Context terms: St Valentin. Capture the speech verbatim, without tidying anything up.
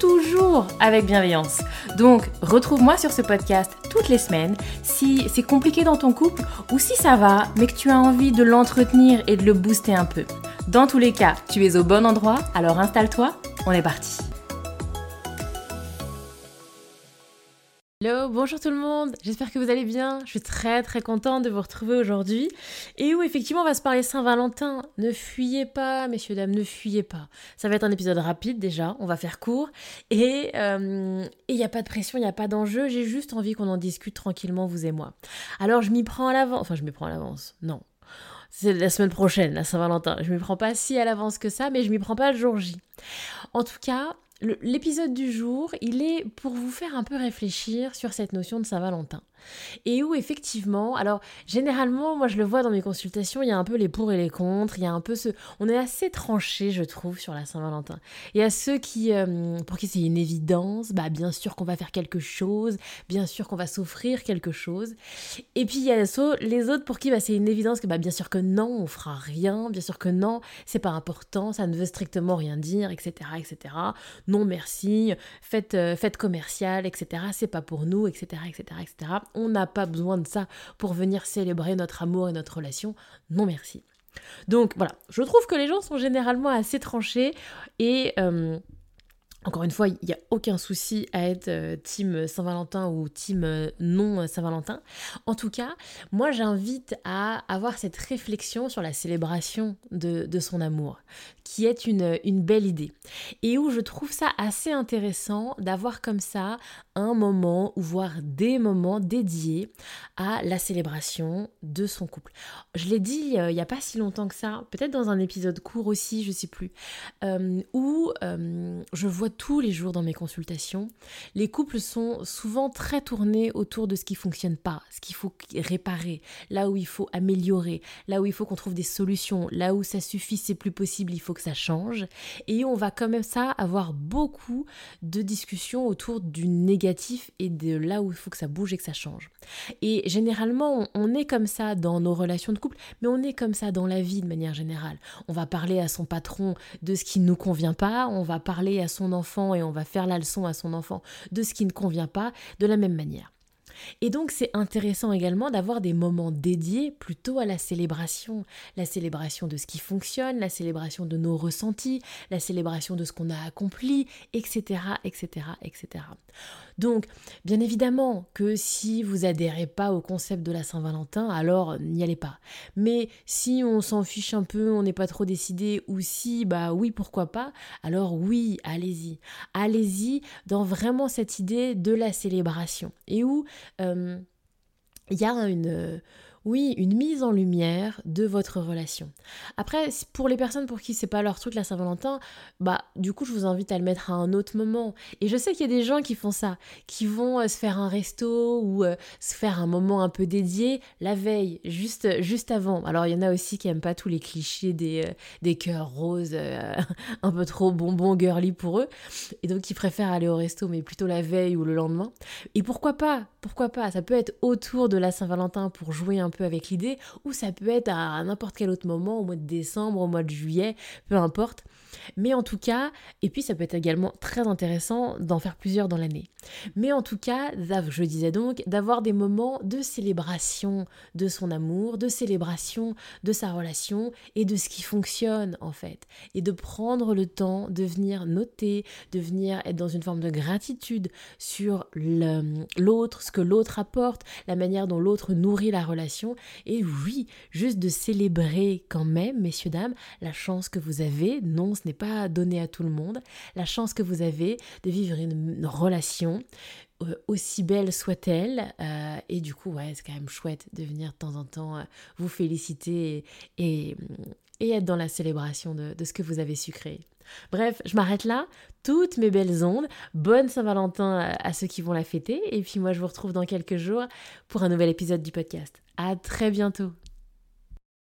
Toujours avec bienveillance. Donc, retrouve-moi sur ce podcast toutes les semaines si c'est compliqué dans ton couple ou si ça va, mais que tu as envie de l'entretenir et de le booster un peu. Dans tous les cas, tu es au bon endroit, alors installe-toi, on est parti. Hello, bonjour tout le monde, j'espère que vous allez bien, je suis très très contente de vous retrouver aujourd'hui et où effectivement on va se parler Saint Valentin. Ne fuyez pas messieurs dames, ne fuyez pas, ça va être un épisode rapide déjà, on va faire court et il euh, n'y a pas de pression, il n'y a pas d'enjeu, j'ai juste envie qu'on en discute tranquillement vous et moi. Alors je m'y prends à l'avance, enfin je m'y prends à l'avance, non, c'est la semaine prochaine la Saint Valentin, je ne m'y prends pas si à l'avance que ça mais je ne m'y prends pas le jour J. En tout cas... L'épisode du jour, il est pour vous faire un peu réfléchir sur cette notion de Saint-Valentin. Et où effectivement, alors généralement, moi je le vois dans mes consultations, il y a un peu les pour et les contre, il y a un peu ce... On est assez tranché, je trouve, sur la Saint-Valentin. Il y a ceux qui, euh, pour qui c'est une évidence, bah bien sûr qu'on va faire quelque chose, bien sûr qu'on va s'offrir quelque chose. Et puis il y a les autres pour qui bah, c'est une évidence que bah, bien sûr que non, on fera rien, bien sûr que non, c'est pas important, ça ne veut strictement rien dire, et cetera, et cetera, non merci, fête, euh, fête commerciale, et cetera, c'est pas pour nous, et cetera, et cetera, et cetera. On n'a pas besoin de ça pour venir célébrer notre amour et notre relation, non merci. Donc voilà, je trouve que les gens sont généralement assez tranchés et... Euh, Encore une fois, il n'y a aucun souci à être team Saint-Valentin ou team non Saint-Valentin. En tout cas, moi j'invite à avoir cette réflexion sur la célébration de, de son amour, qui est une, une belle idée. Et où je trouve ça assez intéressant d'avoir comme ça un moment, ou voire des moments dédiés à la célébration de son couple. Je l'ai dit il n'y a pas si longtemps que ça, peut-être dans un épisode court aussi, je ne sais plus, euh, où euh, je vois tous les jours dans mes consultations, les couples sont souvent très tournés autour de ce qui fonctionne pas, ce qu'il faut réparer, là où il faut améliorer, là où il faut qu'on trouve des solutions, là où ça suffit, c'est plus possible, il faut que ça change. Et on va quand même ça avoir beaucoup de discussions autour du négatif et de là où il faut que ça bouge et que ça change. Et généralement, on est comme ça dans nos relations de couple, mais on est comme ça dans la vie de manière générale. On va parler à son patron de ce qui ne nous convient pas, on va parler à son enfant et on va faire la leçon à son enfant de ce qui ne convient pas de la même manière. Et donc c'est intéressant également d'avoir des moments dédiés plutôt à la célébration, la célébration de ce qui fonctionne, la célébration de nos ressentis, la célébration de ce qu'on a accompli, et cetera, et cetera, et cetera. Donc bien évidemment que si vous adhérez pas au concept de la Saint-Valentin, alors n'y allez pas. Mais si on s'en fiche un peu, on n'est pas trop décidé, ou si bah oui pourquoi pas, alors oui allez-y, allez-y dans vraiment cette idée de la célébration et où il euh, y a une, euh, oui, une mise en lumière de votre relation. Après, pour les personnes pour qui c'est pas leur truc la Saint-Valentin, bah du coup je vous invite à le mettre à un autre moment. Et je sais qu'il y a des gens qui font ça, qui vont euh, se faire un resto ou euh, se faire un moment un peu dédié la veille, juste, juste avant. Alors il y en a aussi qui n'aiment pas tous les clichés des, euh, des cœurs roses, euh, un peu trop bonbons girly pour eux, et donc ils préfèrent aller au resto mais plutôt la veille ou le lendemain. Et pourquoi pas, pourquoi pas, ça peut être autour de la Saint-Valentin pour jouer un peu avec l'idée, ou ça peut être à n'importe quel autre moment, au mois de décembre, au mois de juillet, peu importe. Mais en tout cas, et puis ça peut être également très intéressant d'en faire plusieurs dans l'année. Mais en tout cas, je disais donc, d'avoir des moments de célébration de son amour, de célébration de sa relation et de ce qui fonctionne en fait. Et de prendre le temps de venir noter, de venir être dans une forme de gratitude sur le, l'autre, ce que l'autre apporte, la manière dont l'autre nourrit la relation. Et oui, juste de célébrer quand même, messieurs, dames, la chance que vous avez, non, ce n'est pas donné à tout le monde, la chance que vous avez de vivre une, une relation, euh, aussi belle soit-elle, euh, et du coup, ouais, c'est quand même chouette de venir de temps en temps euh, vous féliciter et, et, et être dans la célébration de, de ce que vous avez su créer. Bref, je m'arrête là. Toutes mes belles ondes. Bonne Saint-Valentin à ceux qui vont la fêter. Et puis moi, je vous retrouve dans quelques jours pour un nouvel épisode du podcast. À très bientôt.